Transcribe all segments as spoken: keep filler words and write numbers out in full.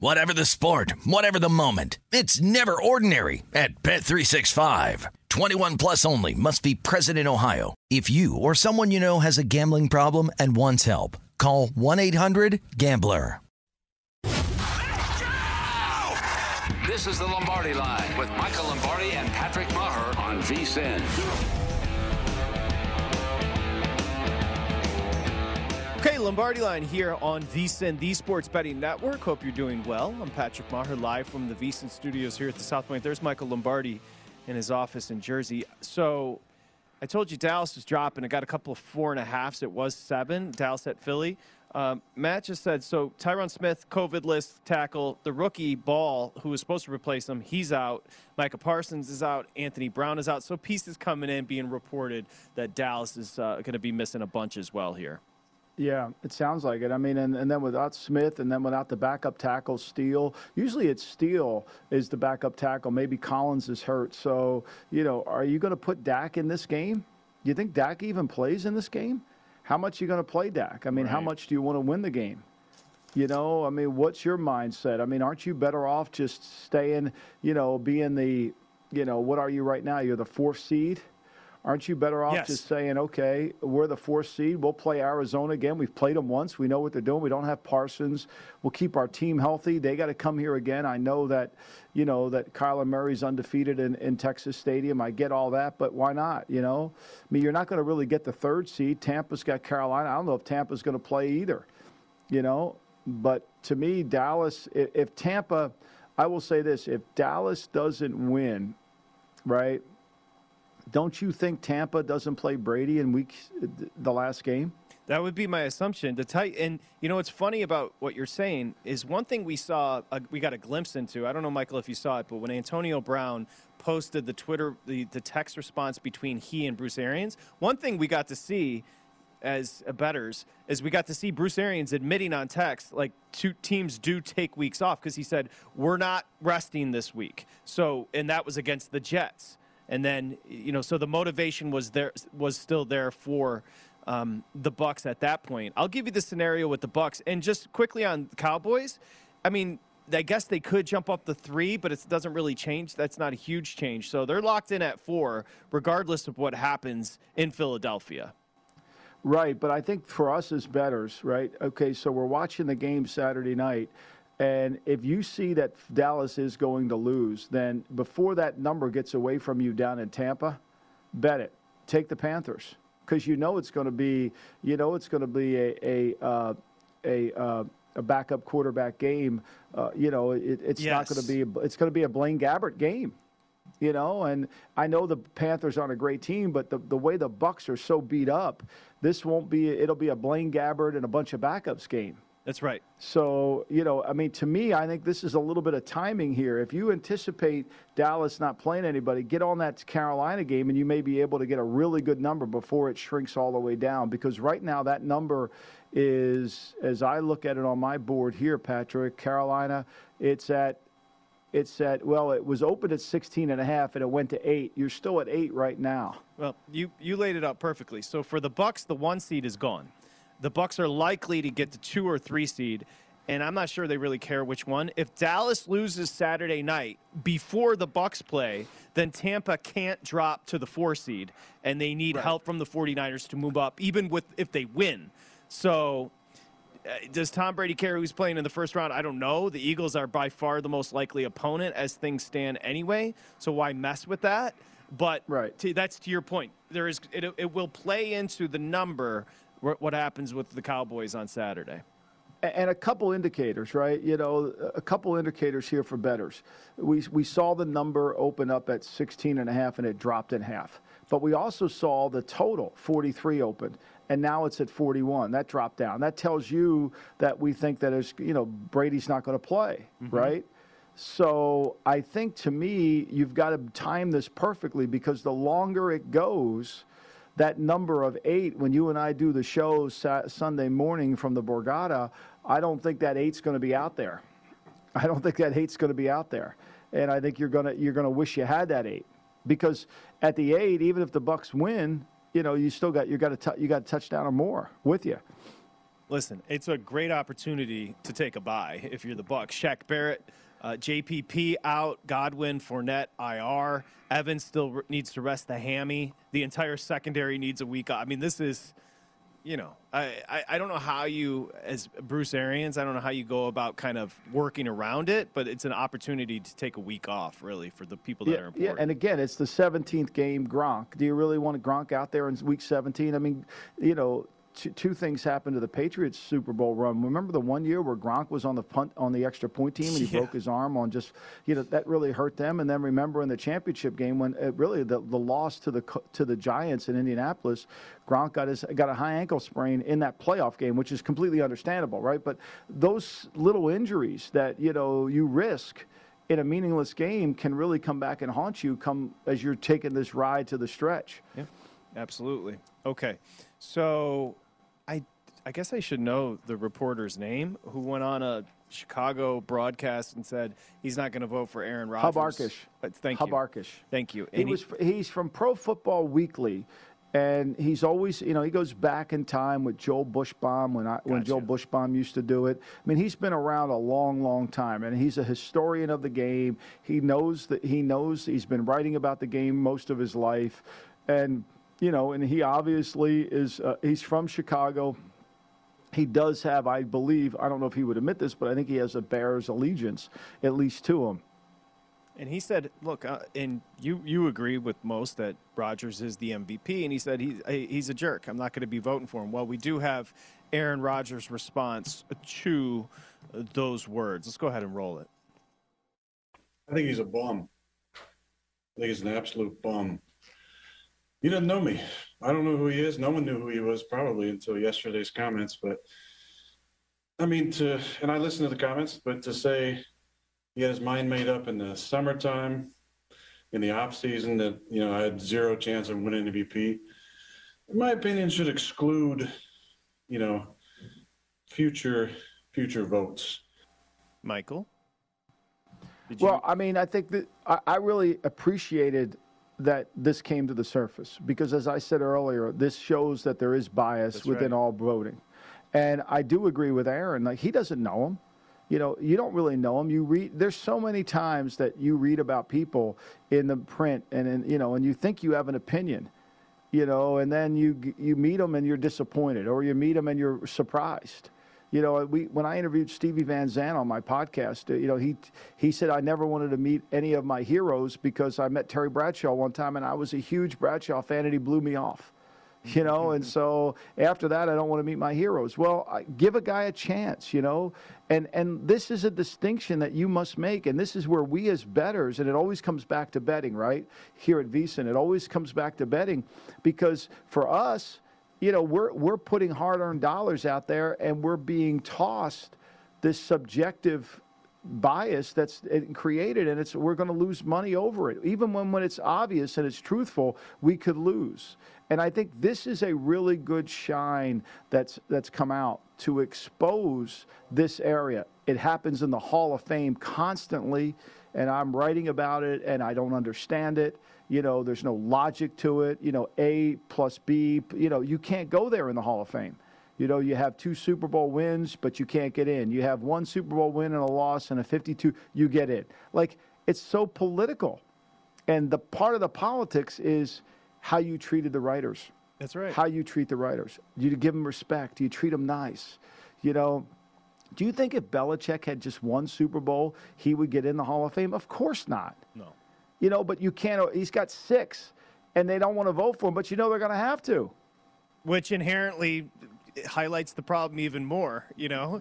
Whatever the sport, whatever the moment, it's never ordinary at Bet three sixty-five. twenty-one plus only. Must be present in Ohio. If you or someone you know has a gambling problem and wants help, call one eight hundred gambler. This is the Lombardi Line with Michael Lombardi and Patrick Meagher on VSiN. Okay, Lombardi Line here on VSiN, the Sports Betting Network. Hope you're doing well. I'm Patrick Meagher, live from the VSiN studios here at the South Point. There's Michael Lombardi in his office in Jersey. So I told you Dallas was dropping. It got a couple of four and a halves. It was seven. Dallas at Philly. Um, Matt just said, so Tyron Smith, COVID list, tackle. The rookie Ball, who was supposed to replace him, he's out. Micah Parsons is out. Anthony Brown is out. So pieces coming in, being reported that Dallas is uh, going to be missing a bunch as well here. Yeah, it sounds like it. I mean, and, and then without Smith and then without the backup tackle, Steele, usually it's Steele is the backup tackle. Maybe Collins is hurt. So, you know, are you going to put Dak in this game? Do you think Dak even plays in this game? How much are you going to play Dak? I mean, right. How much do you want to win the game? You know, I mean, what's your mindset? I mean, aren't you better off just staying, you know, being the, you know, what are you right now? You're the fourth seed. Aren't you better off yes. just saying, okay, we're the fourth seed. We'll play Arizona again. We've played them once. We know what they're doing. We don't have Parsons. We'll keep our team healthy. They got to come here again. I know that, you know, that Kyler Murray's undefeated in, in Texas Stadium. I get all that, but why not, you know? I mean, you're not going to really get the third seed. Tampa's got Carolina. I don't know if Tampa's going to play either, you know? But to me, Dallas, if, if Tampa, I will say this, if Dallas doesn't win, right, don't you think Tampa doesn't play Brady in week the last game? That would be my assumption. The tight and you know what's funny about what you're saying is one thing we saw uh, we got a glimpse into. I don't know, Michael, if you saw it, but when Antonio Brown posted the Twitter the, the text response between he and Bruce Arians, one thing we got to see as bettors is we got to see Bruce Arians admitting on text like two teams do take weeks off because he said we're not resting this week. So and that was against the Jets. And then, you know, so the motivation was there, was still there for um, the Bucks at that point. I'll give you the scenario with the Bucks. And just quickly on the Cowboys, I mean, I guess they could jump up to three, but it doesn't really change. That's not a huge change. So they're locked in at four, regardless of what happens in Philadelphia. Right. But I think for us as bettors, right? Okay, so we're watching the game Saturday night. And if you see that Dallas is going to lose, then before that number gets away from you down in Tampa, bet it. Take the Panthers because you know it's going to be, you know it's going to be a a uh, a, uh, a backup quarterback game. Uh, you know it, it's yes. not going to be. It's going to be a Blaine Gabbert game. You know, and I know the Panthers aren't a great team, but the, the way the Bucks are so beat up, this won't be. It'll be a Blaine Gabbert and a bunch of backups game. That's right. So, you know, I mean, to me, I think this is a little bit of timing here. If you anticipate Dallas not playing anybody, get on that Carolina game and you may be able to get a really good number before it shrinks all the way down. Because right now that number is, as I look at it on my board here, Patrick, Carolina, it's at, it's at, well, it was open at sixteen and a half and it went to eight. You're still at eight right now. Well, you, you laid it out perfectly. So for the Bucks, the one seed is gone. The Bucks are likely to get the two or three seed, and I'm not sure they really care which one. If Dallas loses Saturday night before the Bucks play, then Tampa can't drop to the four seed, and they need right. help from the 49ers to move up, even with if they win. So uh, does Tom Brady care who's playing in the first round? I don't know. The Eagles are by far the most likely opponent as things stand anyway, so why mess with that? But right. to, that's to your point. There is it, it will play into the number what happens with the Cowboys on Saturday. And a couple indicators, right? You know, a couple indicators here for bettors. We we saw the number open up at sixteen and a half and it dropped in half. But we also saw the total forty-three open and now it's at forty-one. That dropped down. That tells you that we think that is, you know, Brady's not going to play, mm-hmm. right? So I think, to me, you've got to time this perfectly, because the longer it goes, that number of eight, when you and I do the show sa- Sunday morning from the Borgata, I don't think that eight's going to be out there. I don't think that eight's going to be out there. And I think you're going to you're going to wish you had that eight, because at the eight, even if the Bucks win, you know, you still got you got to you got a touchdown or more with you. Listen, it's a great opportunity to take a bye if you're the Bucks. Shaq Barrett, uh, J P P out, Godwin, Fournette, I R. Evans still re- needs to rest the hammy. The entire secondary needs a week off. I mean, this is, you know, I, I I don't know how you, as Bruce Arians, I don't know how you go about kind of working around it, but it's an opportunity to take a week off, really, for the people that yeah, are important. Yeah, and again, it's the seventeenth game, Gronk. Do you really want Gronk out there in week seventeen? I mean, you know, two things happened to the Patriots Super Bowl run. Remember the one year where Gronk was on the punt on the extra point team and he yeah. broke his arm on just, you know, that really hurt them. And then remember in the championship game when it really the, the loss to the to the Giants in Indianapolis, Gronk got his got a high ankle sprain in that playoff game, which is completely understandable, right? But those little injuries that, you know, you risk in a meaningless game can really come back and haunt you come as you're taking this ride to the stretch. Yeah, absolutely. Okay, so. I guess I should know the reporter's name who went on a Chicago broadcast and said he's not going to vote for Aaron Rodgers. Habarkish. Thank you. Habarkish. Thank you. He was, he's from Pro Football Weekly, and he's always, you know, he goes back in time with Joel Buchsbaum when I, gotcha. when Joel Buchsbaum used to do it. I mean, he's been around a long, long time, and he's a historian of the game. He knows that he knows he's been writing about the game most of his life, and you know, and he obviously is. Uh, he's from Chicago. He does have, I believe, I don't know if he would admit this, but I think he has a Bears allegiance, at least to him. And he said, look, uh, and you, you agree with most that Rodgers is the M V P, and he said he's, he's a jerk. I'm not going to be voting for him. Well, we do have Aaron Rodgers' response to those words. Let's go ahead and roll it. I think he's a bum. I think he's an absolute bum. He doesn't know me. I don't know who he is. No one knew who he was probably until yesterday's comments. But I mean, to, and I listened to the comments, but to say he had his mind made up in the summertime, in the off season, that, you know, I had zero chance of winning M V P, in my opinion, should exclude, you know, future, future votes. Michael? Did you- well, I mean, I think that I, I really appreciated that this came to the surface, because as I said earlier, this shows that there is bias That's within right. all voting. And I do agree with Aaron, like, he doesn't know him. You know, you don't really know him. You read, there's so many times that you read about people in the print and, in, you know, and you think you have an opinion, you know, and then you, you meet them and you're disappointed, or you meet them and you're surprised. You know, we when I interviewed Stevie Van Zandt on my podcast, you know, he he said, I never wanted to meet any of my heroes because I met Terry Bradshaw one time and I was a huge Bradshaw fan and he blew me off, you know. And so after that, I don't want to meet my heroes. Well, I, give a guy a chance, you know, and, and this is a distinction that you must make. And this is where we as bettors, and it always comes back to betting, right, here at VSiN, it always comes back to betting, because for us, you know, we're we're putting hard-earned dollars out there, and we're being tossed this subjective bias that's created, and it's we're going to lose money over it. Even when, when it's obvious and it's truthful, we could lose. And I think this is a really good shine that's that's come out to expose this area. It happens in the Hall of Fame constantly, and I'm writing about it, and I don't understand it. You know, there's no logic to it. You know, A plus B, you know, you can't go there in the Hall of Fame. You know, you have two Super Bowl wins, but you can't get in. You have one Super Bowl win and a loss and a fifty-two, you get in. Like, it's so political. And the part of the politics is how you treated the writers. That's right. How you treat the writers. Do you give them respect? Do you treat them nice? You know, do you think if Belichick had just one Super Bowl, he would get in the Hall of Fame? Of course not. No. You know, but you can't. He's got six, and they don't want to vote for him, but you know they're going to have to. Which inherently highlights the problem even more, you know?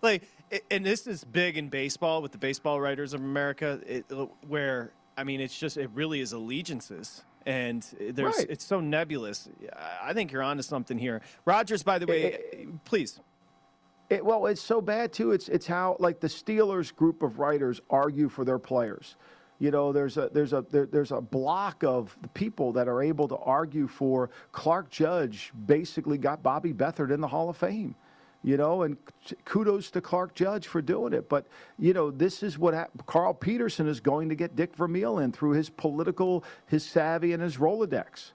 Like, and this is big in baseball with the Baseball Writers of America, it, where, I mean, it's just, it really is allegiances. and there's right. it's so nebulous. I think you're onto something here. Rodgers, by the way, it, it, please. It, well, it's so bad, too. It's it's how, like, the Steelers group of writers argue for their players. You know, there's a there's a there, there's a block of the people that are able to argue for Clark Judge basically got Bobby Beathard in the Hall of Fame, you know, and kudos to Clark Judge for doing it. But, you know, this is what ha- Carl Peterson is going to get Dick Vermeil in through his political, his savvy, and his Rolodex.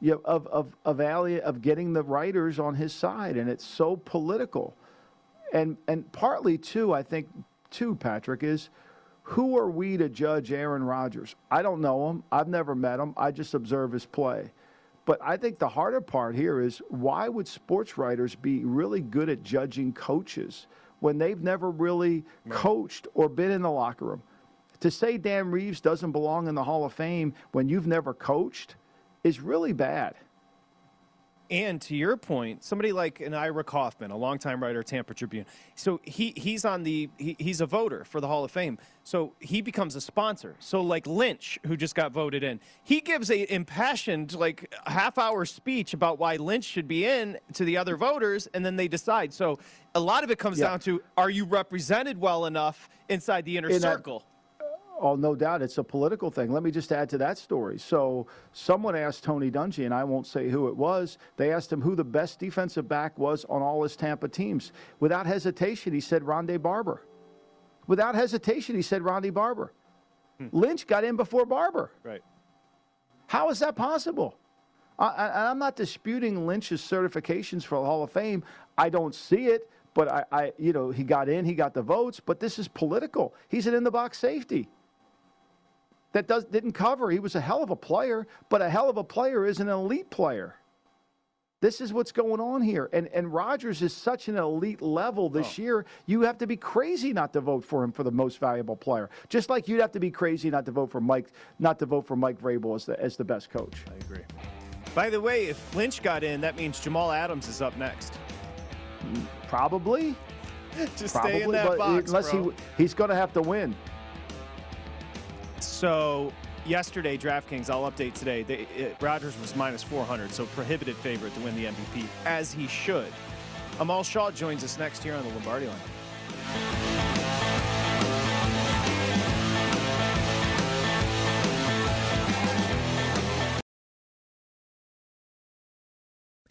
You know, of of of alley, of getting the writers on his side, and it's so political, and and partly too, I think, too, Patrick is. Who are we to judge Aaron Rodgers? I don't know him. I've never met him. I just observe his play. But I think the harder part here is why would sports writers be really good at judging coaches when they've never really coached or been in the locker room? To say Dan Reeves doesn't belong in the Hall of Fame when you've never coached is really bad. And to your point, somebody like an Ira Kaufman, a longtime writer at Tampa Tribune. So he, he's on the he, he's a voter for the Hall of Fame. So he becomes a sponsor. So like Lynch, who just got voted in, he gives a impassioned like half hour speech about why Lynch should be in to the other voters. And then they decide. So a lot of it comes yeah. down to, are you represented well enough inside the inner in circle? A- Oh, no doubt. It's a political thing. Let me just add to that story. So someone asked Tony Dungy, and I won't say who it was, they asked him who the best defensive back was on all his Tampa teams. Without hesitation, he said Rondé Barber. Without hesitation, he said Rondé Barber. Hmm. Lynch got in before Barber. Right. How is that possible? I, I, I'm not disputing Lynch's certifications for the Hall of Fame. I don't see it, but I, I, you know, he got in, he got the votes, but this is political. He's an in-the-box safety. That does, didn't cover. He was a hell of a player, but a hell of a player is an elite player. This is what's going on here. And and Rodgers is such an elite level this oh. year, you have to be crazy not to vote for him for the most valuable player. Just like you'd have to be crazy not to vote for Mike, not to vote for Mike Vrabel as the, as the best coach. I agree. By the way, if Lynch got in, that means Jamal Adams is up next. Probably. Just Probably, stay in that box, unless bro. He, he's going to have to win. So yesterday, DraftKings, I'll update today, they, it, Rodgers was minus four hundred, so prohibitive favorite to win the M V P, as he should. Amal Shah joins us next year on the Lombardi Line.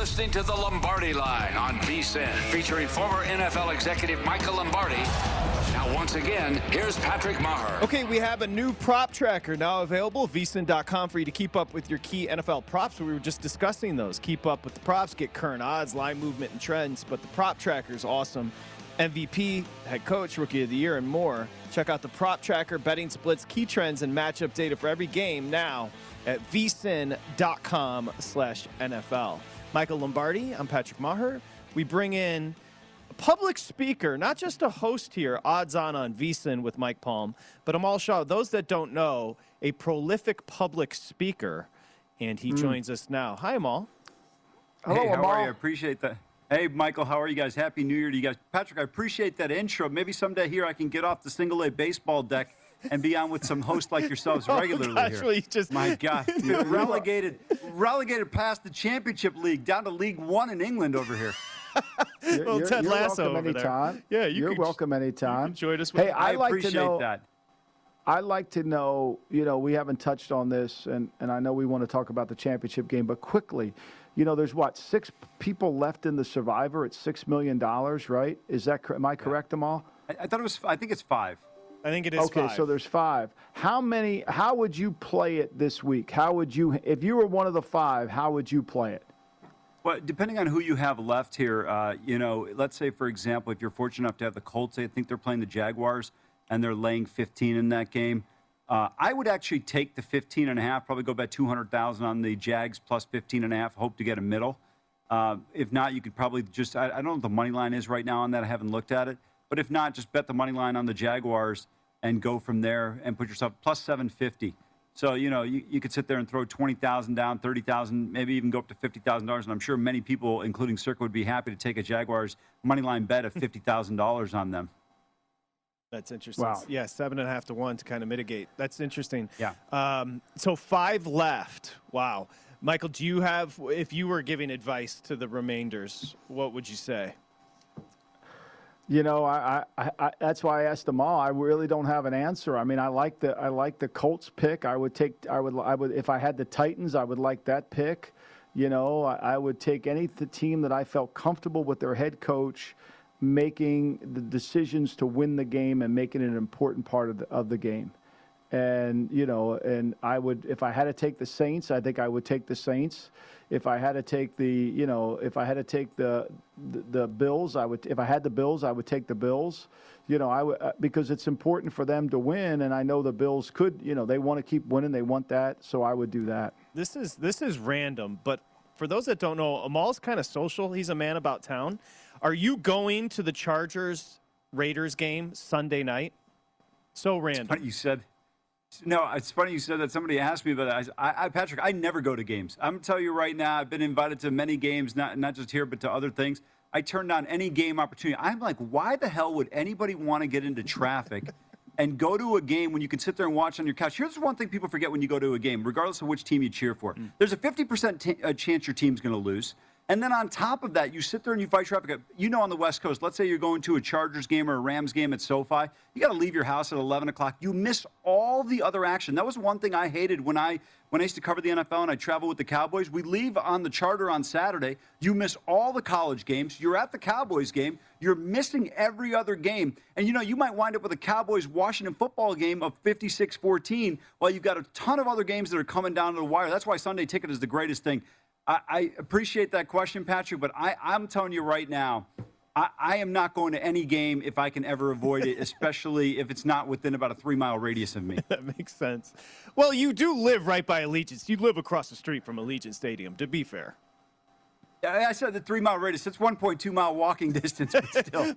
Listening to the Lombardi Line on VSiN, featuring former N F L executive Michael Lombardi. Now, once again, here's Patrick Meagher. Okay, we have a new prop tracker now available, V S I N dot com, for you to keep up with your key N F L props. We were just discussing those. Keep up with the props, get current odds, line movement, and trends. But the prop tracker is awesome. M V P, head coach, rookie of the year, and more. Check out the prop tracker, betting splits, key trends, and matchup data for every game now at V S I N dot com slash N F L. Michael Lombardi, I'm Patrick Meagher. We bring in a public speaker, not just a host here, odds on on VSiN with Mike Palm, but Amal Shah, those that don't know, a prolific public speaker, and he mm. joins us now. Hi, Amal. Hello, hey, how Amal. Are you? Appreciate that. Hey, Michael, how are you guys? Happy New Year to you guys. Patrick, I appreciate that intro. Maybe someday here I can get off the single-A baseball deck and be on with some hosts like yourselves oh, regularly gosh, here. Well, just... My God, relegated, relegated past the championship league down to League One in England over here. You're, well, you're, Ted you're Lasso over anytime. There. Yeah, you you're can, welcome anytime. You can join us. With hey, I, I like appreciate to know, that. I like to know. You know, we haven't touched on this, and and I know we want to talk about the championship game, but quickly, you know, there's what six people left in the Survivor at six million dollars, right? Is that am I correct, Amal? I, I thought it was. I think it's five. I think it is okay, five. Okay, so there's five. How many? How would you play it this week? How would you, if you were one of the five, how would you play it? Well, depending on who you have left here, uh, you know, let's say, for example, if you're fortunate enough to have the Colts, I think they're playing the Jaguars, and they're laying fifteen in that game. Uh, I would actually take the fifteen and a half, probably go about two hundred thousand on the Jags plus fifteen and a half, hope to get a middle. Uh, if not, you could probably just, I, I don't know what the money line is right now on that. I haven't looked at it. But if not, just bet the money line on the Jaguars and go from there and put yourself plus seven fifty. So, you know, you, you could sit there and throw twenty thousand down, thirty thousand, maybe even go up to fifty thousand dollars. And I'm sure many people, including Circa, would be happy to take a Jaguars money line bet of fifty thousand dollars on them. That's interesting. Wow. Yeah, seven and a half to one to kind of mitigate. That's interesting. Yeah. Um, so five left. Wow. Michael, do you have, if you were giving advice to the remainders, what would you say? You know, I, I, I, that's why I asked them all. I really don't have an answer. I mean, I like the I like the Colts pick. I would take. I would. I would. If I had the Titans, I would like that pick. You know, I, I would take any the team that I felt comfortable with their head coach making the decisions to win the game and making it an important part of the, of the game. And you know, and I would, if I had to take the Saints, I think I would take the Saints. If I had to take the, you know, if I had to take the, the, the Bills, I would. If I had the Bills, I would take the Bills. You know, I would, because it's important for them to win, and I know the Bills could. You know, they want to keep winning. They want that, so I would do that. This is this is random, but for those that don't know, Amal's kind of social. He's a man about town. Are you going to the Chargers Raiders game Sunday night? So random. That's what you said. No, it's funny you said that. Somebody asked me about that. I, I, Patrick, I never go to games. I'm going to tell you right now, I've been invited to many games, not, not just here, but to other things. I turned down any game opportunity. I'm like, why the hell would anybody want to get into traffic and go to a game when you can sit there and watch on your couch? Here's one thing people forget when you go to a game, regardless of which team you cheer for. Mm. There's a fifty percent t- a chance your team's going to lose. And then on top of that, you sit there and you fight traffic. You know, on the West Coast, let's say you're going to a Chargers game or a Rams game at SoFi. You got to leave your house at eleven o'clock. You miss all the other action. That was one thing I hated when I when I used to cover the N F L and I traveled with the Cowboys. We leave on the charter on Saturday. You miss all the college games. You're at the Cowboys game. You're missing every other game. And, you know, you might wind up with a Cowboys-Washington football game of fifty-six fourteen while you've got a ton of other games that are coming down to the wire. That's why Sunday Ticket is the greatest thing. I appreciate that question, Patrick, but I, I'm telling you right now, I, I am not going to any game if I can ever avoid it, especially if it's not within about a three-mile radius of me. That makes sense. Well, you do live right by Allegiant. You live across the street from Allegiant Stadium, to be fair. I said the three-mile radius. It's one point two mile walking distance, but still.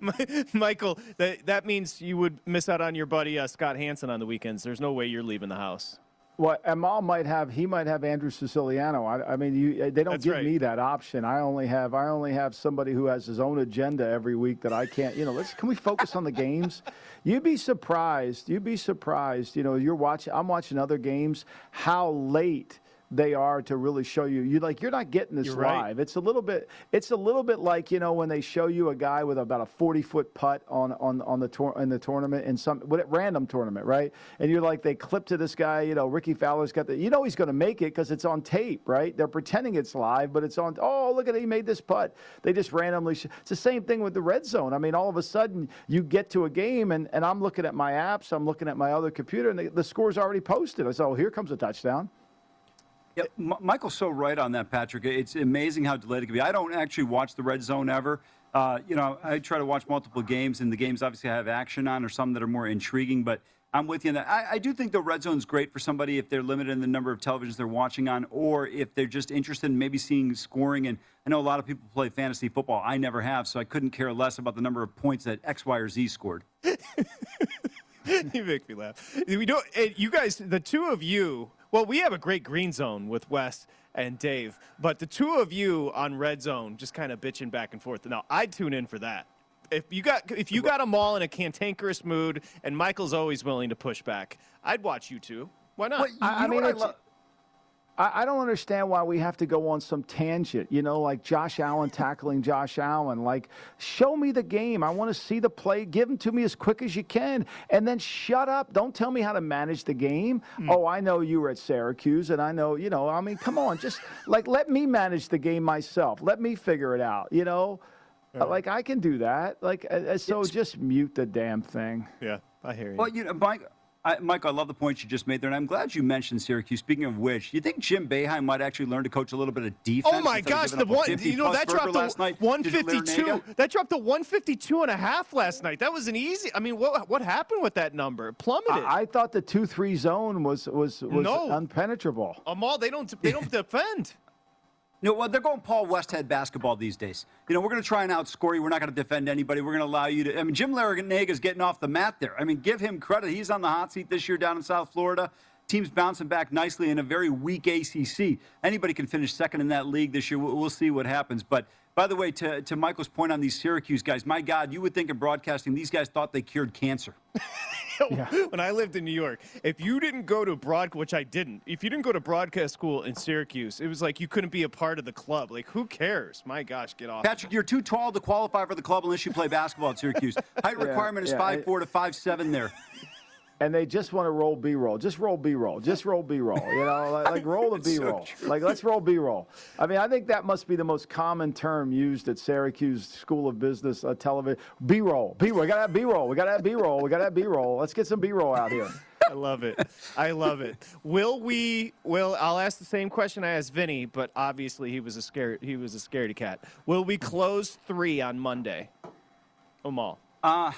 Michael, that, that means you would miss out on your buddy uh, Scott Hansen on the weekends. There's no way you're leaving the house. Well, Amal might have. He might have Andrew Siciliano. I, I mean, you, they don't That's give right. me that option. I only have. I only have somebody who has his own agenda every week that I can't. You know, let's. Can we focus on the games? You'd be surprised. You'd be surprised. You know, you're watching. I'm watching other games. How late they are to really show you. You like. You're not getting this you're live. Right. It's a little bit. It's a little bit like, you know, when they show you a guy with about a forty foot putt on on on the tour in the tournament in some what random tournament, right? And you're like, they clip to this guy. You know, Ricky Fowler's got the. You know, he's going to make it because it's on tape, right? They're pretending it's live, but it's on. Oh, look at it, he made this putt. They just randomly. Sh- it's the same thing with the red zone. I mean, all of a sudden you get to a game, and and I'm looking at my apps, I'm looking at my other computer, and the, the score's already posted. I said, oh, here comes a touchdown. Yeah, M- Michael's so right on that, Patrick. It's amazing how delayed it can be. I don't actually watch the red zone ever. Uh, you know, I try to watch multiple games, and the games obviously I have action on, or some that are more intriguing. But I'm with you on that. I, I do think the red zone's great for somebody if they're limited in the number of televisions they're watching on, or if they're just interested in maybe seeing scoring. And I know a lot of people play fantasy football. I never have, so I couldn't care less about the number of points that X, Y, or Z scored. You make me laugh. We don't. You guys, the two of you. Well, we have a great green zone with Wes and Dave, but the two of you on red zone just kind of bitching back and forth. Now, I'd tune in for that. If you got if you got them all in a cantankerous mood, and Michael's always willing to push back, I'd watch you two. Why not? Well, you, you I mean, I, lo- I don't understand why we have to go on some tangent, you know, like Josh Allen tackling Josh Allen. Like, show me the game. I want to see the play. Give them to me as quick as you can. And then shut up. Don't tell me how to manage the game. Mm. Oh, I know you were at Syracuse, and I know, you know, I mean, come on. Just, like, let me manage the game myself. Let me figure it out, you know. Yeah. Like, I can do that. Like, so it's... just mute the damn thing. Yeah, I hear you. Well, you know, Mike. I, Michael, I love the points you just made there, and I'm glad you mentioned Syracuse. Speaking of which, you think Jim Boeheim might actually learn to coach a little bit of defense? Oh my gosh, the one, you know, that dropped to one fifty-two. That dropped to one fifty-two and a half last night. That was an easy. I mean, what what happened with that number? It plummeted. I, I thought the two three zone was was was no. unpenetrable. Amal, they don't they don't defend. You know, well, they're going Paul Westhead basketball these days. You know, we're going to try and outscore you. We're not going to defend anybody. We're going to allow you to. I mean, Jim Larrañaga is getting off the mat there. I mean, give him credit. He's on the hot seat this year down in South Florida. Team's bouncing back nicely in a very weak A C C. Anybody can finish second in that league this year. We'll see what happens. But, by the way, to, to Michael's point on these Syracuse guys, my God, you would think in broadcasting these guys thought they cured cancer. Yeah. When I lived in New York, if you didn't go to broad, which I didn't, if you didn't go to broadcast school in Syracuse, it was like you couldn't be a part of the club. Like, who cares? My gosh, get off. Patrick, you're too tall to qualify for the club unless you play basketball at Syracuse. Height yeah, requirement is five four yeah, to five seven there. And they just want to roll B-roll. Just roll B-roll. Just roll B-roll. You know, like, like roll a B-roll. So like, let's roll B-roll. I mean, I think that must be the most common term used at Syracuse School of Business uh, television. B-roll. B-roll. We got to have B-roll. We got to have B-roll. We got to have B-roll. Let's get some B-roll out here. I love it. I love it. Will we – Will, I'll ask the same question I asked Vinny, but obviously he was a scared, he was a scaredy cat. Will we close three on Monday? Amal. Uh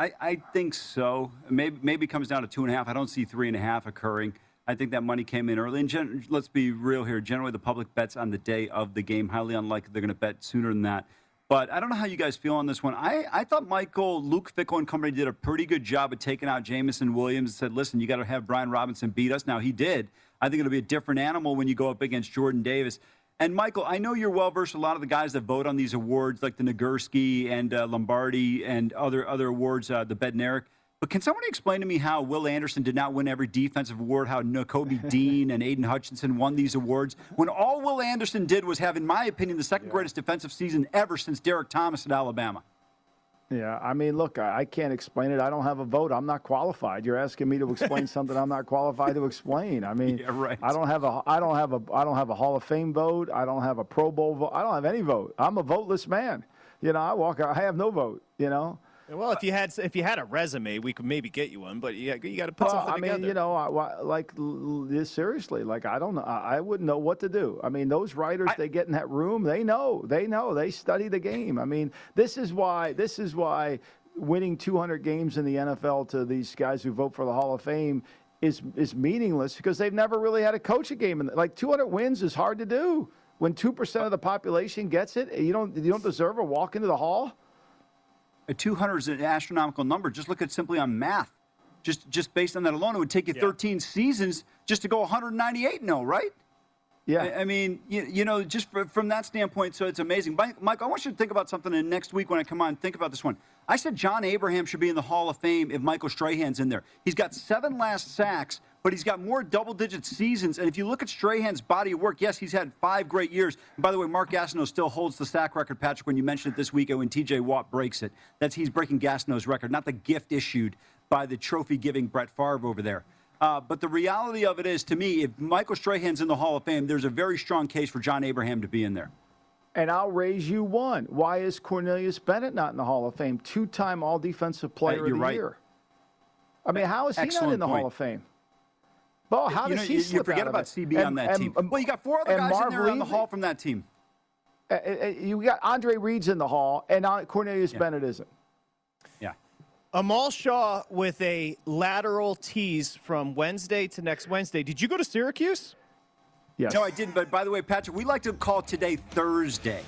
I, I think so. Maybe maybe it comes down to two and a half. I don't see three and a half occurring. I think that money came in early. And gen- let's be real here. Generally, the public bets on the day of the game. Highly unlikely they're going to bet sooner than that. But I don't know how you guys feel on this one. I, I thought Michael, Luke Fickell and company did a pretty good job of taking out Jamison Williams and said, listen, you got to have Brian Robinson beat us. Now, he did. I think it'll be a different animal when you go up against Jordan Davis. And, Michael, I know you're well-versed in a lot of the guys that vote on these awards, like the Nagurski and uh, Lombardi and other other awards, uh, the Bednarik. But can somebody explain to me how Will Anderson did not win every defensive award, how Nakobe Dean and Aiden Hutchinson won these awards, when all Will Anderson did was have, in my opinion, the second yeah. greatest defensive season ever since Derek Thomas at Alabama? Yeah, I mean, look, I, I can't explain it. I don't have a vote. I'm not qualified. You're asking me to explain something I'm not qualified to explain. I mean, yeah, right. I don't have a, I don't have a, I don't have a Hall of Fame vote. I don't have a Pro Bowl vote. I don't have any vote. I'm a voteless man. You know, I walk. I have no vote. You know. Well, if you had, if you had a resume, we could maybe get you one. But you, you got to put well, something together. I mean, together. you know, I, like seriously, like I don't know, I wouldn't know what to do. I mean, those writers, I, they get in that room, they know, they know, they study the game. I mean, this is why, this is why, winning two hundred games in the N F L to these guys who vote for the Hall of Fame is is meaningless because they've never really had a coach a game. And like two hundred wins is hard to do when two percent of the population gets it. You don't, you don't deserve a walk into the hall. two hundred is an astronomical number. Just look at simply on math. Just just based on that alone, it would take you yeah. thirteen seasons just to go one hundred ninety-eight and oh, right? Yeah. I, I mean, you, you know, just for, from that standpoint, so it's amazing. Mike, Mike, I want you to think about something in next week when I come on. Think about this one. I said John Abraham should be in the Hall of Fame if Michael Strahan's in there. He's got seven last sacks, but he's got more double-digit seasons. And if you look at Strahan's body of work, yes, he's had five great years. And by the way, Mark Gastineau still holds the sack record, Patrick, when you mentioned it this week, and when T J Watt breaks it. That's he's breaking Gastineau's record, not the gift issued by the trophy-giving Brett Favre over there. Uh, but the reality of it is, to me, if Michael Strahan's in the Hall of Fame, there's a very strong case for John Abraham to be in there. And I'll raise you one. Why is Cornelius Bennett not in the Hall of Fame? Two-time All-Defensive Player hey, of the right. Year. I mean, how is he Excellent not in the point. Hall of Fame? Well, how you does know, he you, slip you forget out about it? C B and, on that and, team. Um, well, you got four other guys Marv in there Reed, on the Hall from that team. Uh, uh, you got Andre Reed's in the Hall, and Cornelius yeah. Bennett isn't. Yeah. Amal Shah with a lateral tease from Wednesday to next Wednesday. Did you go to Syracuse? Yes. No, I didn't. But by the way, Patrick, we like to call today Thursday.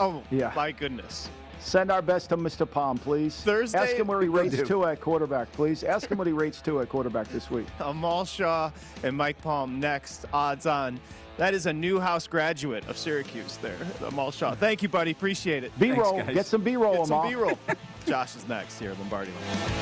Oh, yeah. My goodness. Send our best to Mister Palm, please. Thursday. Ask him where he rates two at quarterback, please. Ask him what he rates two at quarterback this week. Amal Shah and Mike Palm next. Odds on. That is a Newhouse graduate of Syracuse there, Amal Shah. Thank you, buddy. Appreciate it. B-roll. Thanks, get some B-roll, Get some Amal. B-roll. Josh is next here at Lombardi Line.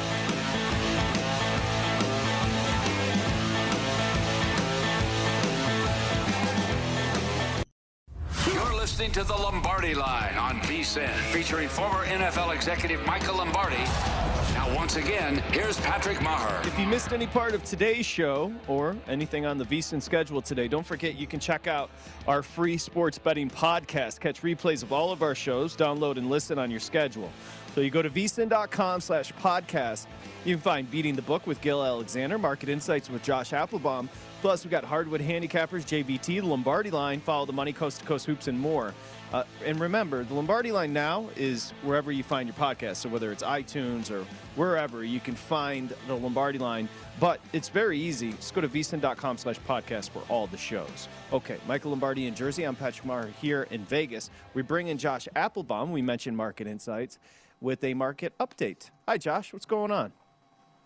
listening to The Lombardi Line on VSiN, featuring former N F L executive Michael Lombardi. Now, once again, here's Patrick Meagher. If you missed any part of today's show or anything on the VSiN schedule today, don't forget you can check out our free sports betting podcast. Catch replays of all of our shows, download and listen on your schedule. So you go to vsin.com slash podcast. You can find Beating the Book with Gil Alexander, Market Insights with Josh Applebaum. Plus, we got Hardwood Handicappers, J B T, the Lombardi Line, Follow the Money, Coast to Coast Hoops, and more. Uh, and remember, the Lombardi Line now is wherever you find your podcast. So whether it's iTunes or wherever, you can find the Lombardi Line. But it's very easy. Just go to vsin.com slash podcast for all the shows. Okay, Michael Lombardi in Jersey. I'm Patrick Meagher here in Vegas. We bring in Josh Applebaum. We mentioned Market Insights with a market update. Hi, Josh. What's going on?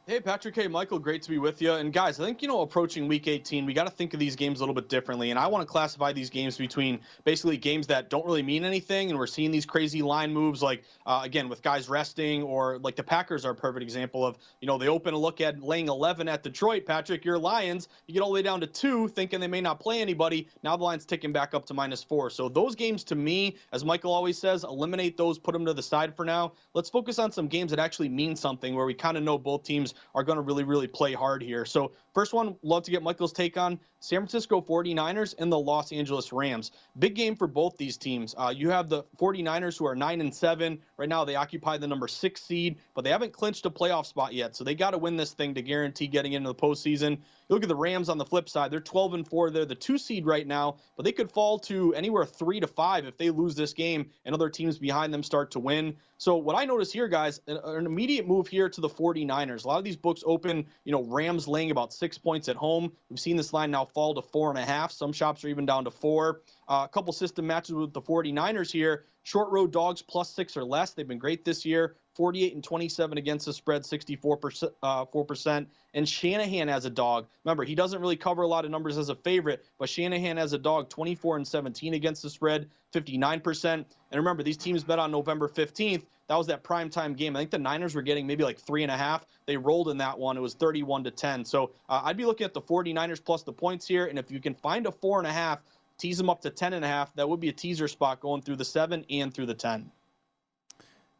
Hey, Patrick. Hey, Michael. Great to be with you. And, guys, I think, you know, approaching Week eighteen, we got to think of these games a little bit differently. And I want to classify these games between basically games that don't really mean anything, and we're seeing these crazy line moves, like, uh, again, with guys resting, or like the Packers are a perfect example of, you know, they open a look at laying eleven at Detroit, Patrick, your Lions. You get all the way down to two, thinking they may not play anybody. Now the line's ticking back up to minus four. So those games, to me, as Michael always says, eliminate those, put them to the side for now. Let's focus on some games that actually mean something, where we kind of know both teams are going to really, really play hard here. So first one, love to get Michael's take on San Francisco forty-niners and the Los Angeles Rams. Big game for both these teams. Uh, you have the forty-niners, who are nine and seven. Right now they occupy the number six seed, but they haven't clinched a playoff spot yet. So they got to win this thing to guarantee getting into the postseason. You look at the Rams on the flip side. They're twelve and four. They're the two seed right now, but they could fall to anywhere three to five if they lose this game and other teams behind them start to win. So what I notice here, guys, an, an immediate move here to the forty-niners. A lot of these books open, you know, Rams laying about six points at home. We've seen this line now fall to four and a half. Some shops are even down to four. Uh, a couple system matches with the forty-niners here. Short road dogs plus six or less. They've been great this year. forty-eight and twenty-seven against the spread, sixty-four percent. Uh, four percent. And Shanahan as a dog. Remember, he doesn't really cover a lot of numbers as a favorite, but Shanahan as a dog, twenty-four and seventeen against the spread, fifty-nine percent. And remember, these teams bet on November fifteenth. That was that primetime game. I think the Niners were getting maybe like three and a half. They rolled in that one. It was thirty-one to ten. So uh, I'd be looking at the forty-niners plus the points here. And if you can find a four and a half, tease them up to ten and a half. That would be a teaser spot going through the seven and through the ten.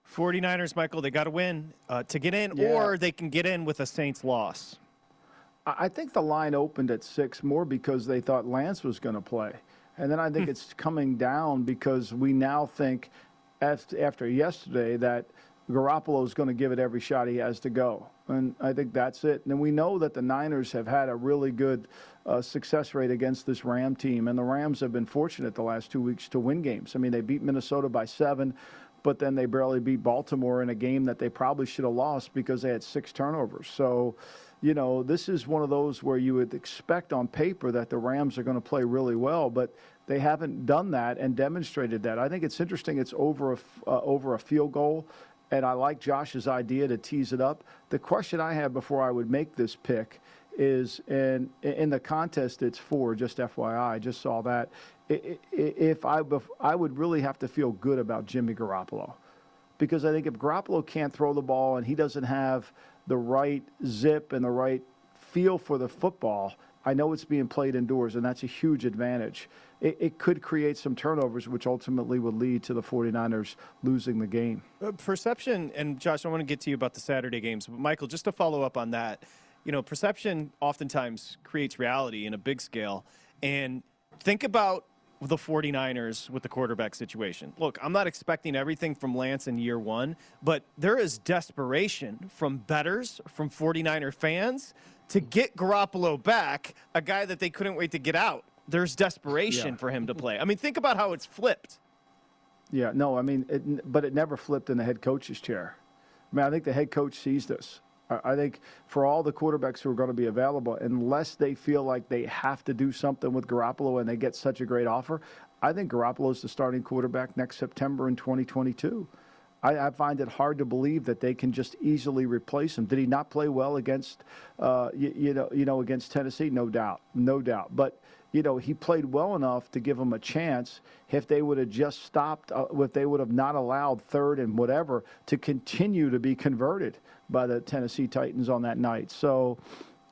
forty-niners, Michael, they got to win uh, to get in, yeah. Or they can get in with a Saints loss. I think the line opened at six more because they thought Lance was going to play. And then I think it's coming down because we now think after yesterday that Garoppolo is going to give it every shot he has to go. And I think that's it. And we know that the Niners have had a really good uh, success rate against this Ram team. And the Rams have been fortunate the last two weeks to win games. I mean, they beat Minnesota by seven, but then they barely beat Baltimore in a game that they probably should have lost because they had six turnovers. So, you know, this is one of those where you would expect on paper that the Rams are going to play really well, but they haven't done that and demonstrated that. I think it's interesting. It's over a, uh, over a field goal. And I like Josh's idea to tease it up. The question I have before I would make this pick is, and in, in the contest it's four, just F Y I, I just saw that. If I, I would really have to feel good about Jimmy Garoppolo, because I think if Garoppolo can't throw the ball and he doesn't have the right zip and the right feel for the football, I know it's being played indoors, and that's a huge advantage. It, it could create some turnovers, which ultimately would lead to the forty-niners losing the game. Perception, and Josh, I want to get to you about the Saturday games. But Michael, just to follow up on that, you know, perception oftentimes creates reality in a big scale. And think about the forty-niners with the quarterback situation. Look, I'm not expecting everything from Lance in year one, but there is desperation from bettors, from forty-niner fans, to get Garoppolo back, a guy that they couldn't wait to get out. There's desperation yeah. for him to play. I mean, think about how it's flipped. Yeah, no, I mean, it, but it never flipped in the head coach's chair. I mean, I think the head coach sees this. I think for all the quarterbacks who are going to be available, unless they feel like they have to do something with Garoppolo and they get such a great offer, I think Garoppolo's the starting quarterback next September in twenty twenty-two. I find it hard to believe that they can just easily replace him. Did he not play well against, uh, you, you know, you know, against Tennessee? No doubt, no doubt. But you know, he played well enough to give him a chance. If they would have just stopped, uh, if they would have not allowed third and whatever to continue to be converted by the Tennessee Titans on that night. So,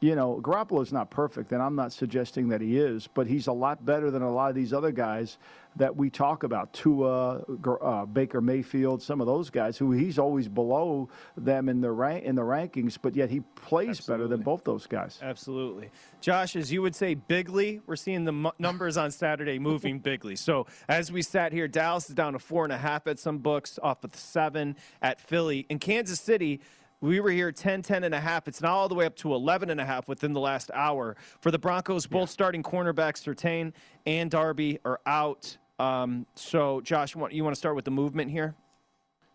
you know, Garoppolo's not perfect, and I'm not suggesting that he is, but he's a lot better than a lot of these other guys that we talk about, Tua, uh, Baker Mayfield, some of those guys who he's always below them in the rank in the rankings, but yet he plays Absolutely. better than both those guys. Absolutely. Josh, as you would say, bigly, we're seeing the m numbers on Saturday moving bigly. So as we sat here, Dallas is down to four and a half at some books, off of seven at Philly. In Kansas City, we were here ten, ten and a half. It's now all the way up to eleven and a half within the last hour. For the Broncos, both yeah. starting cornerbacks, Surtain and Darby, are out. Um, so, Josh, you want to start with the movement here?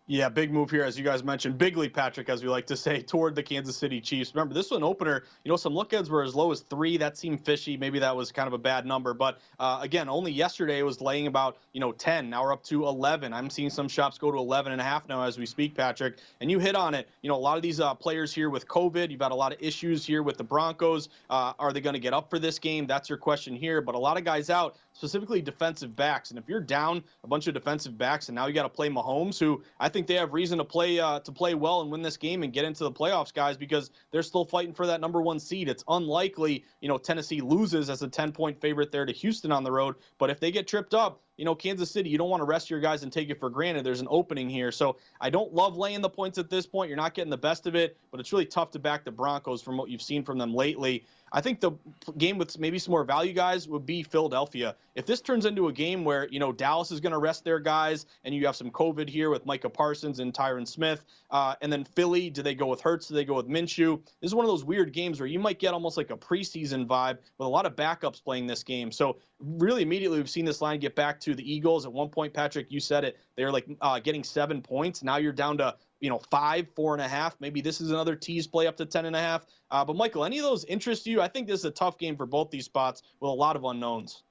Yeah, big move here, as you guys mentioned. Bigly, Patrick, as we like to say, toward the Kansas City Chiefs. Remember, this was an opener. You know, some look-ins were as low as three. That seemed fishy. Maybe that was kind of a bad number. But, uh, again, only yesterday it was laying about, you know, ten. Now we're up to eleven. I'm seeing some shops go to eleven and a half now as we speak, Patrick. And you hit on it. You know, a lot of these uh, players here with COVID. You've had a lot of issues here with the Broncos. Uh, are they going to get up for this game? That's your question here. But a lot of guys out, specifically defensive backs. And if you're down a bunch of defensive backs and now you got to play Mahomes, who I think they have reason to play uh, to play well and win this game and get into the playoffs, guys, because they're still fighting for that number one seed. It's unlikely, you know, Tennessee loses as a ten-point favorite there to Houston on the road. But if they get tripped up, you know, Kansas City, you don't want to rest your guys and take it for granted. There's an opening here. So I don't love laying the points at this point. You're not getting the best of it, but it's really tough to back the Broncos from what you've seen from them lately. I think the game with maybe some more value, guys, would be Philadelphia. If this turns into a game where, you know, Dallas is going to rest their guys and you have some COVID here with Micah Parsons and Tyron Smith, uh, and then Philly, do they go with Hurts? Do they go with Minshew? This is one of those weird games where you might get almost like a preseason vibe with a lot of backups playing this game. So really immediately we've seen this line get back to the Eagles. At one point, Patrick, you said it, they're like uh, getting seven points. Now you're down to, you know, five, four and a half. Maybe this is another tease play up to ten and a half. Uh, but, Michael, any of those interest you? I think this is a tough game for both these spots with a lot of unknowns.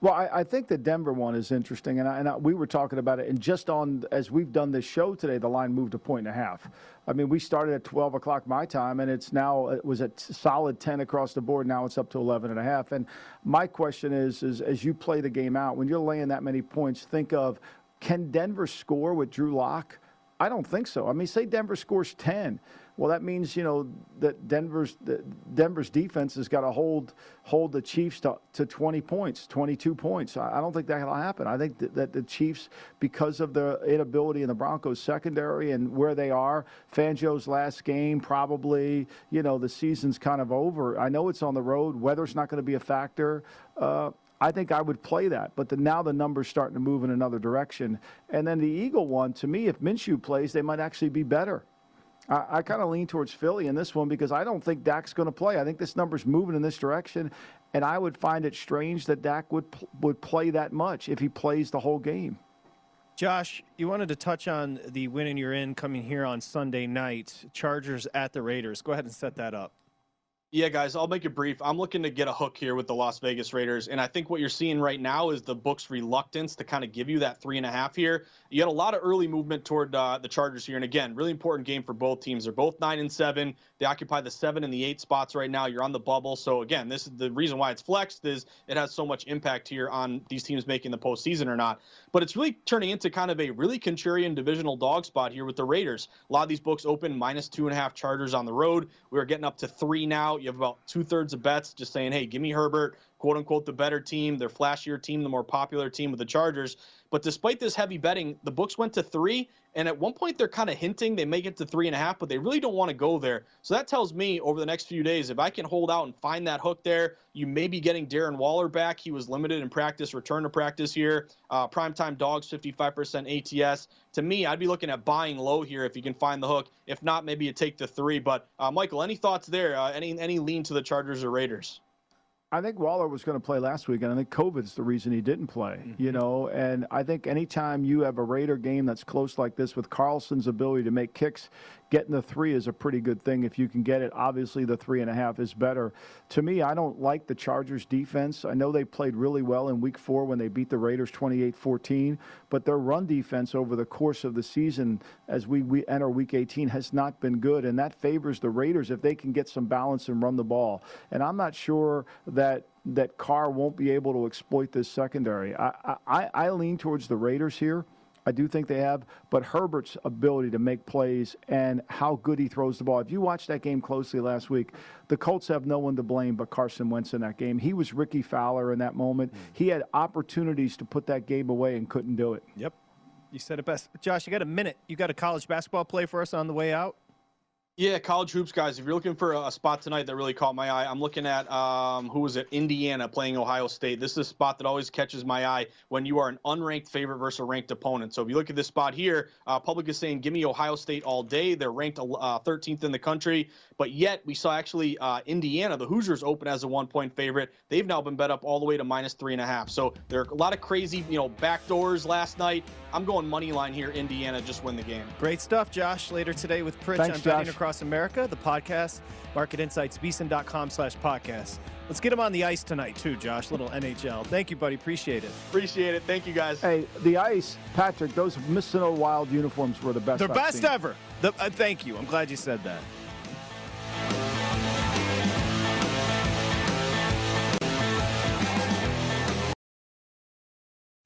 Well, I, I think the Denver one is interesting, and, I, and I, we were talking about it, and just on as we've done this show today, the line moved a point and a half. I mean, we started at twelve o'clock my time, and it's now it was a solid ten across the board. Now it's up to eleven and a half. And my question is, is as you play the game out, when you're laying that many points, think of, can Denver score with Drew Lock? I don't think so. I mean, say Denver scores ten. Well, that means, you know, that Denver's that Denver's defense has got to hold hold the Chiefs to, to twenty points, twenty-two points. I, I don't think that'll happen. I think that, that the Chiefs, because of the inability in the Broncos secondary and where they are, Fangio's last game probably, you know, the season's kind of over. I know it's on the road. Weather's not going to be a factor. Uh, I think I would play that, but the, now the number's starting to move in another direction. And then the Eagle one, to me, if Minshew plays, they might actually be better. I, I kind of lean towards Philly in this one because I don't think Dak's going to play. I think this number's moving in this direction, and I would find it strange that Dak would, would play that much if he plays the whole game. Josh, you wanted to touch on the win and you're in coming here on Sunday night, Chargers at the Raiders. Go ahead and set that up. Yeah, guys, I'll make it brief. I'm looking to get a hook here with the Las Vegas Raiders, and I think what you're seeing right now is the book's reluctance to kind of give you that three and a half here. You had a lot of early movement toward uh, the Chargers here, and again, really important game for both teams. They're both nine and seven. They occupy the seven and the eight spots right now. You're on the bubble, so again, this is the reason why it's flexed is it has so much impact here on these teams making the postseason or not. But it's really turning into kind of a really contrarian divisional dog spot here with the Raiders. A lot of these books open minus two and a half Chargers on the road. We are getting up to three now. You have about two-thirds of bets just saying, hey, give me Herbert, quote-unquote, the better team, their flashier team, the more popular team with the Chargers. But despite this heavy betting, the books went to three, and at one point they're kind of hinting they may get to three and a half, but they really don't want to go there. So that tells me over the next few days, if I can hold out and find that hook there, you may be getting Darren Waller back. He was limited in practice, return to practice here. Uh, primetime dogs, fifty-five percent A T S. To me, I'd be looking at buying low here if you can find the hook. If not, maybe you take the three. But, uh, Michael, any thoughts there? Uh, any, any lean to the Chargers or Raiders? I think Waller was going to play last week, and I think COVID's the reason he didn't play, mm-hmm. you know, and I think anytime you have a Raider game that's close like this with Carlson's ability to make kicks, getting the three is a pretty good thing if you can get it. Obviously, the three and a half is better. To me, I don't like the Chargers defense. I know they played really well in week four when they beat the Raiders twenty-eight fourteen, but their run defense over the course of the season as we, we enter week eighteen has not been good, and that favors the Raiders if they can get some balance and run the ball. And I'm not sure that that Carr won't be able to exploit this secondary. I, I, I lean towards the Raiders here. I do think they have. But Herbert's ability to make plays and how good he throws the ball. If you watch that game closely last week, the Colts have no one to blame but Carson Wentz in that game. He was Ricky Fowler in that moment. He had opportunities to put that game away and couldn't do it. Yep. You said it best. Josh, you got a minute. You got a college basketball play for us on the way out? Yeah, college hoops, guys. If you're looking for a spot tonight that really caught my eye, I'm looking at, um, who was it, Indiana playing Ohio State. This is a spot that always catches my eye when you are an unranked favorite versus a ranked opponent. So if you look at this spot here, uh, public is saying, give me Ohio State all day. They're ranked uh, thirteenth in the country. But yet we saw actually uh, Indiana, the Hoosiers, open as a one-point favorite. They've now been bet up all the way to minus three and a half. So there are a lot of crazy, you know, backdoors last night. I'm going money line here. Indiana just win the game. Great stuff, Josh. Later today with Pritch on Betting Across America, the podcast, Market Insights, VSiN.com slash podcast. Let's get him on the ice tonight, too, Josh. Little N H L. Thank you, buddy. Appreciate it. Appreciate it. Thank you, guys. Hey, the ice, Patrick, those Midsummer Wild uniforms were the best. They're best ever. The, uh, thank you. I'm glad you said that.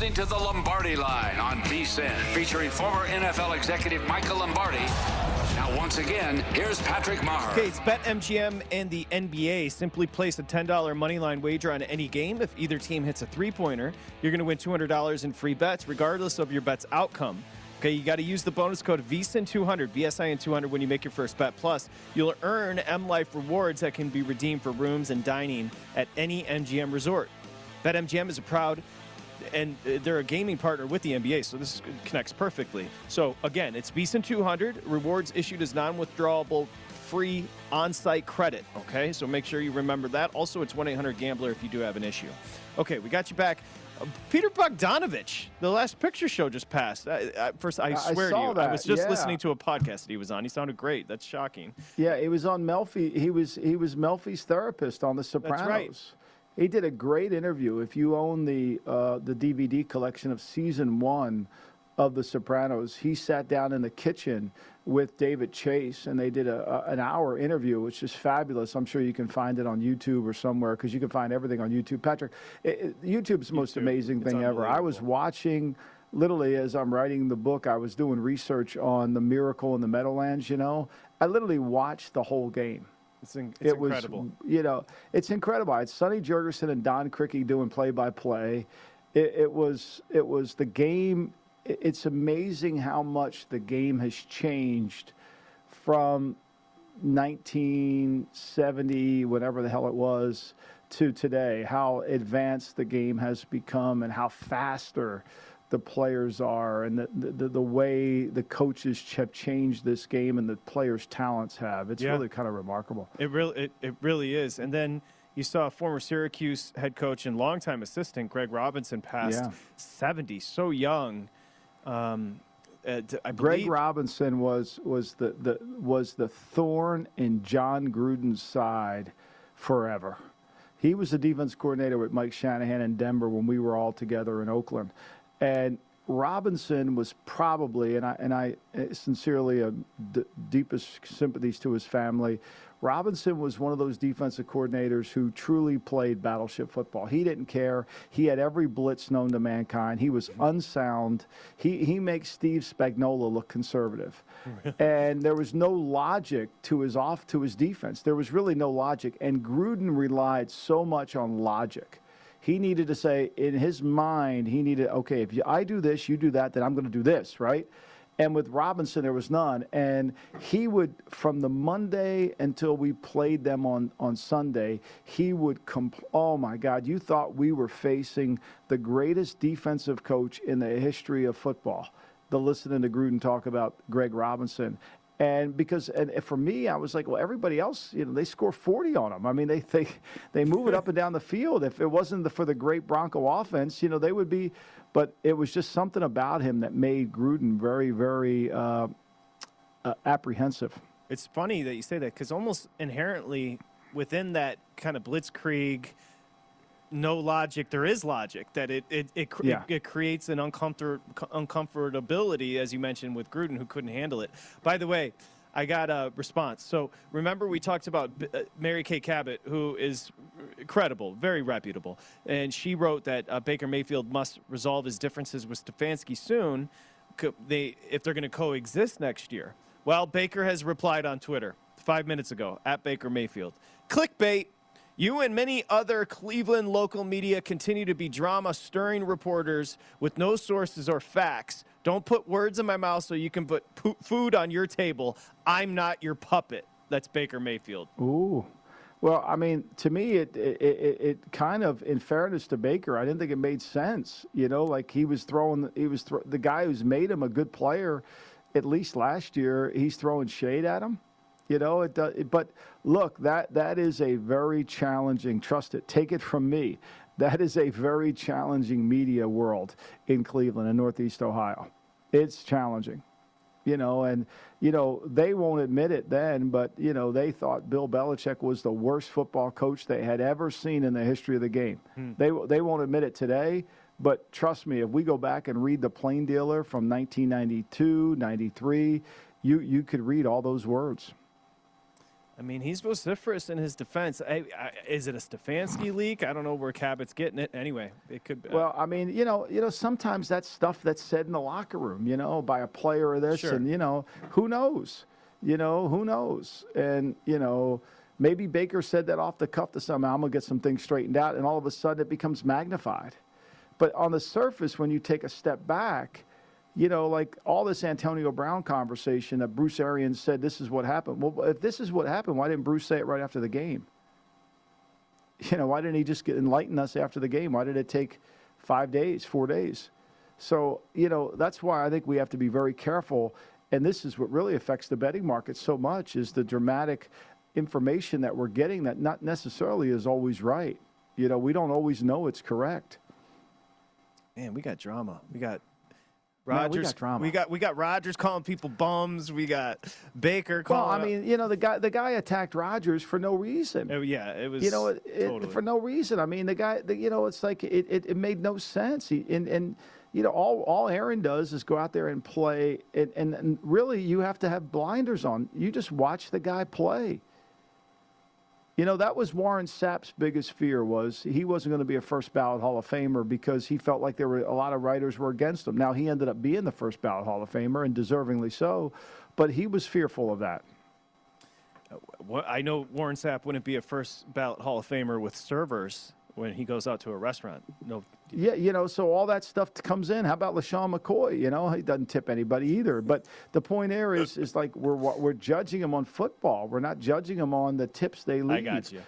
Listening to the Lombardi Line on VSiN, featuring former N F L executive Michael Lombardi. Now, once again, here's Patrick Meagher. Okay, it's BetMGM and the N B A. Simply place a ten dollar moneyline wager on any game. If either team hits a three-pointer, you're going to win two hundred dollars in free bets, regardless of your bet's outcome. Okay, you got to use the bonus code V S I N two hundred, V S I N two hundred, when you make your first bet. Plus, you'll earn M Life rewards that can be redeemed for rooms and dining at any M G M resort. BetMGM is a proud... and they're a gaming partner with the N B A, so this connects perfectly. So, again, it's V S I N two hundred. Rewards issued as non-withdrawable free on-site credit, okay? So make sure you remember that. Also, it's one eight hundred gambler if you do have an issue. Okay, we got you back. Uh, Peter Bogdanovich, the Last Picture show just passed. I, I, first, I swear I to you, that. I was just yeah. listening to a podcast that he was on. He sounded great. That's shocking. Yeah, it was on Melfi. He was, he was Melfi's therapist on The Sopranos. That's right. He did a great interview. If you own the uh, the D V D collection of season one of The Sopranos, he sat down in the kitchen with David Chase, and they did a, a, an hour interview, which is fabulous. I'm sure you can find it on YouTube or somewhere, because you can find everything on YouTube. Patrick, it, it, YouTube's the most YouTube. amazing it's thing ever. I was watching... literally, as I'm writing the book, I was doing research on The Miracle in the Meadowlands, you know. I literally watched the whole game. It's, in, it's it was, incredible. You know, it's incredible. It's Sonny Jurgensen and Don Criqui doing play-by-play. It, it was it was the game. It's amazing how much the game has changed from nineteen seventy, whatever the hell it was, to today. How advanced the game has become and how faster the players are, and the, the the way the coaches have changed this game, and the players' talents have. It's yeah. really kind of remarkable. It really, it, it really is. And then you saw former Syracuse head coach and longtime assistant Greg Robinson pass yeah. seventy, so young. Um, uh, I believe Greg Robinson was was the, the was the thorn in John Gruden's side forever. He was the defense coordinator with Mike Shanahan in Denver when we were all together in Oakland. And Robinson was probably, and I and I sincerely have d- deepest sympathies to his family. Robinson was one of those defensive coordinators who truly played battleship football. He didn't care. He had every blitz known to mankind. He was unsound. He he makes Steve Spagnuolo look conservative. And there was no logic to his off to his defense. There was really no logic. And Gruden relied so much on logic. He needed to say, in his mind, he needed, okay, if you, I do this, you do that, then I'm going to do this, right? And with Robinson, there was none. And he would, from the Monday until we played them on, on Sunday, he would compl- oh, my God, you thought we were facing the greatest defensive coach in the history of football. The listening to Gruden talk about Greg Robinson. And because, and for me, I was like, well, everybody else, you know, they score forty on them. I mean, they they, they move it up and down the field. If it wasn't the, for the great Bronco offense, you know, they would be. But it was just something about him that made Gruden very, very uh, uh, apprehensive. It's funny that you say that, because almost inherently within that kind of blitzkrieg, no logic, there is logic, that it it it, cr- yeah. it, it creates an uncomfort uncomfortability, as you mentioned, with Gruden, who couldn't handle it. By the way, I got a response. So remember we talked about uh, Mary Kay Cabot, who is credible, very reputable, and she wrote that uh, Baker Mayfield must resolve his differences with Stefanski soon, co- they if they're going to coexist next year. Well, Baker has replied on Twitter five minutes ago, at Baker Mayfield. Clickbait. You and many other Cleveland local media continue to be drama-stirring reporters with no sources or facts. Don't put words in my mouth so you can put po- food on your table. I'm not your puppet. That's Baker Mayfield. Ooh. Well, I mean, to me, it, it it it kind of, in fairness to Baker, I didn't think it made sense. You know, like he was throwing, he was th- the guy who's made him a good player, at least last year, he's throwing shade at him. You know, it does, but look, that that is a very challenging, trust it, take it from me, that is a very challenging media world in Cleveland and Northeast Ohio. It's challenging, you know, and, you know, they won't admit it then, but, you know, they thought Bill Belichick was the worst football coach they had ever seen in the history of the game. Hmm. They they won't admit it today. But trust me, if we go back and read the Plain Dealer from nineteen ninety-two, ninety-three, you, you could read all those words. I mean, he's vociferous in his defense. I, I, is it a Stefanski leak? I don't know where Cabot's getting it. Anyway, it could be. Well, I mean, you know, you know, sometimes that's stuff that's said in the locker room, you know, by a player or this. Sure. And, you know, who knows? You know, who knows? And, you know, maybe Baker said that off the cuff to somehow. I'm going to get some things straightened out. And all of a sudden it becomes magnified. But on the surface, when you take a step back, you know, like all this Antonio Brown conversation that Bruce Arians said, this is what happened. Well, if this is what happened, why didn't Bruce say it right after the game? You know, why didn't he just get enlighten us after the game? Why did it take five days, four days? So, you know, that's why I think we have to be very careful. And this is what really affects the betting market so much, is the dramatic information that we're getting that not necessarily is always right. You know, we don't always know it's correct. Man, we got drama. We got... Rodgers, no, we, got we got we got Rodgers calling people bums. We got Baker calling. Well, I mean, you know, the guy the guy attacked Rodgers for no reason. It, yeah, it was. You know, it, totally. it, for no reason. I mean, the guy. The, you know, it's like it, it, it made no sense. He and and you know, all all Aaron does is go out there and play. And, and and really, you have to have blinders on. You just watch the guy play. You know, that was Warren Sapp's biggest fear, was he wasn't going to be a first ballot Hall of Famer, because he felt like there were a lot of writers were against him. Now, he ended up being the first ballot Hall of Famer, and deservingly so, but he was fearful of that. I know Warren Sapp wouldn't be a first ballot Hall of Famer with servers when he goes out to a restaurant. No. Yeah, you know, so all that stuff comes in. How about LaShawn McCoy? You know, he doesn't tip anybody either. But the point there is, is like we're we're judging him on football. We're not judging him on the tips they leave. I got you.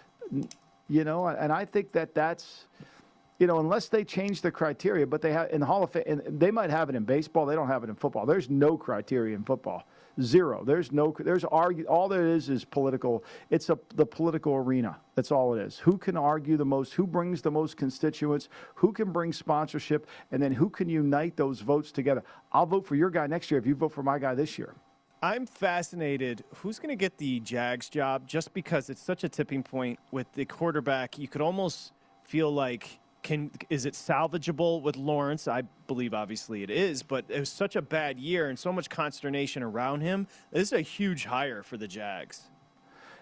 You know, and I think that that's, you know, unless they change the criteria, but they have in the Hall of Fame, and they might have it in baseball. They don't have it in football. There's no criteria in football. Zero. There's no. There's argue. All there is is political. It's a the political arena. That's all it is. Who can argue the most? Who brings the most constituents? Who can bring sponsorship? And then who can unite those votes together? I'll vote for your guy next year if you vote for my guy this year. I'm fascinated. Who's going to get the Jags job? Just because it's such a tipping point with the quarterback, you could almost feel like. Can is it salvageable with Lawrence? I believe obviously it is, but it was such a bad year and so much consternation around him. This is a huge hire for the Jags.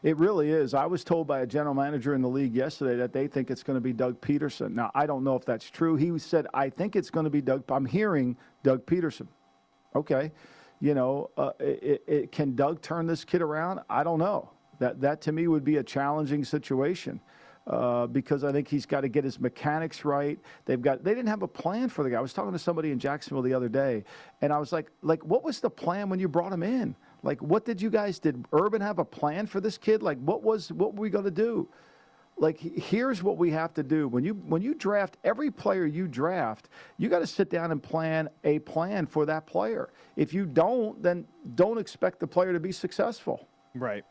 It really is. I was told by a general manager in the league yesterday that they think it's going to be Doug Peterson. Now, I don't know if that's true. He said, I think it's going to be Doug. I'm hearing Doug Peterson. Okay. You know, uh, it, it, can Doug turn this kid around? I don't know. That, that to me would be a challenging situation. uh, because I think he's got to get his mechanics right. They've got they didn't have a plan for the guy. I was talking to somebody in Jacksonville the other day, and I was like, like, what was the plan when you brought him in? Like, what did you guys did Urban have a plan for this kid? Like, what was what were we going to do? Like, here's what we have to do. When you when you draft every player you draft, you got to sit down and plan a plan for that player. If you don't, then don't expect the player to be successful. Right.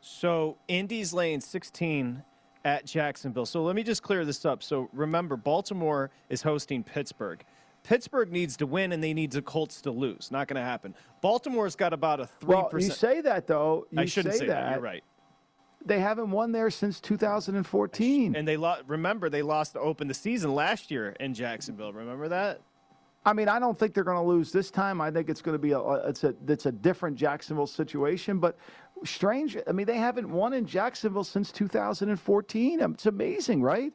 So Indy's laying sixteen at Jacksonville. So let me just clear this up. So remember, Baltimore is hosting Pittsburgh. Pittsburgh needs to win, and they need the Colts to lose. Not going to happen. Baltimore's got about a three percent. Well, you say that, though. You I shouldn't say, say that. that. You're right. They haven't won there since two thousand fourteen. And they lo- remember, they lost to open the season last year in Jacksonville. Remember that? I mean, I don't think they're going to lose this time. I think it's going to be a it's a it's a different Jacksonville situation. But strange, I mean, they haven't won in Jacksonville since two thousand fourteen. It's amazing, right?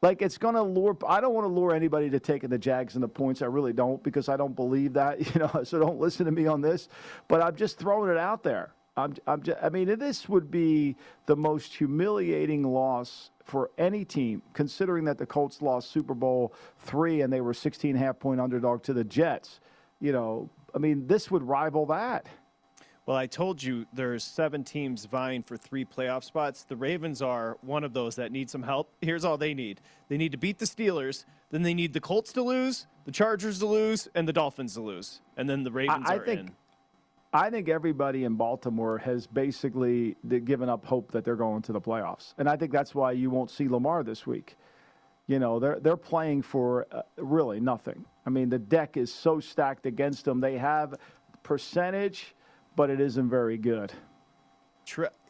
Like, it's going to lure – I don't want to lure anybody to taking the Jags and the points. I really don't, because I don't believe that, you know, so don't listen to me on this. But I'm just throwing it out there. I'm, I'm just, I mean, this would be the most humiliating loss for any team, considering that the Colts lost Super Bowl three and they were sixteen and a half point underdog to the Jets. You know, I mean, this would rival that. Well, I told you there's seven teams vying for three playoff spots. The Ravens are one of those that need some help. Here's all they need. They need to beat the Steelers. Then they need the Colts to lose, the Chargers to lose, and the Dolphins to lose. And then the Ravens I, I are think, in. I think everybody in Baltimore has basically given up hope that they're going to the playoffs. And I think that's why you won't see Lamar this week. You know, they're, they're playing for uh, really nothing. I mean, the deck is so stacked against them. They have percentage, but it isn't very good.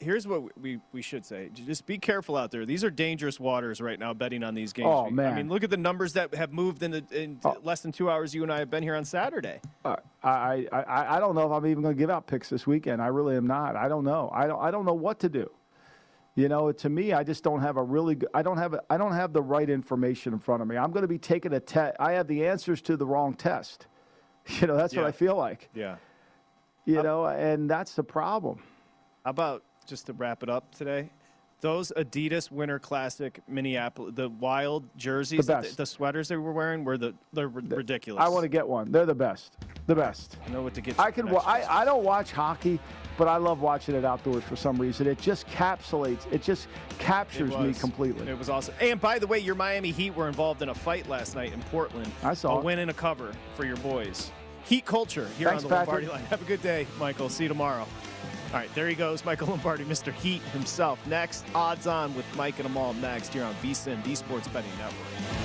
Here's what we, we should say. Just be careful out there. These are dangerous waters right now, betting on these games. Oh, man. I mean, look at the numbers that have moved in, the, in oh. less than two hours you and I have been here on Saturday. Uh, I, I I don't know if I'm even going to give out picks this weekend. I really am not. I don't know. I don't I don't know what to do. You know, to me, I just don't have a really good, I don't have a, I don't have the right information in front of me. I'm going to be taking a test. I have the answers to the wrong test. You know, that's yeah. what I feel like. Yeah. You know, and that's the problem. How about, just to wrap it up today, those Adidas Winter Classic Minneapolis, the wild jerseys, the, the, the sweaters they were wearing, were the they're the, ridiculous. I want to get one. They're the best. The best. I know what to get. I, could, I, I don't watch hockey, but I love watching it outdoors for some reason. It just capsulates. It just captures it me completely. It was awesome. And, by the way, your Miami Heat were involved in a fight last night in Portland. I saw A it. win and a cover for your boys. Heat culture here Thanks, on the Lombardi Patrick. Line. Have a good day, Michael. See you tomorrow. All right, there he goes, Michael Lombardi, Mister Heat himself. Next, Odds On with Mike and Amal next here on VSiN, the Sports Betting Network.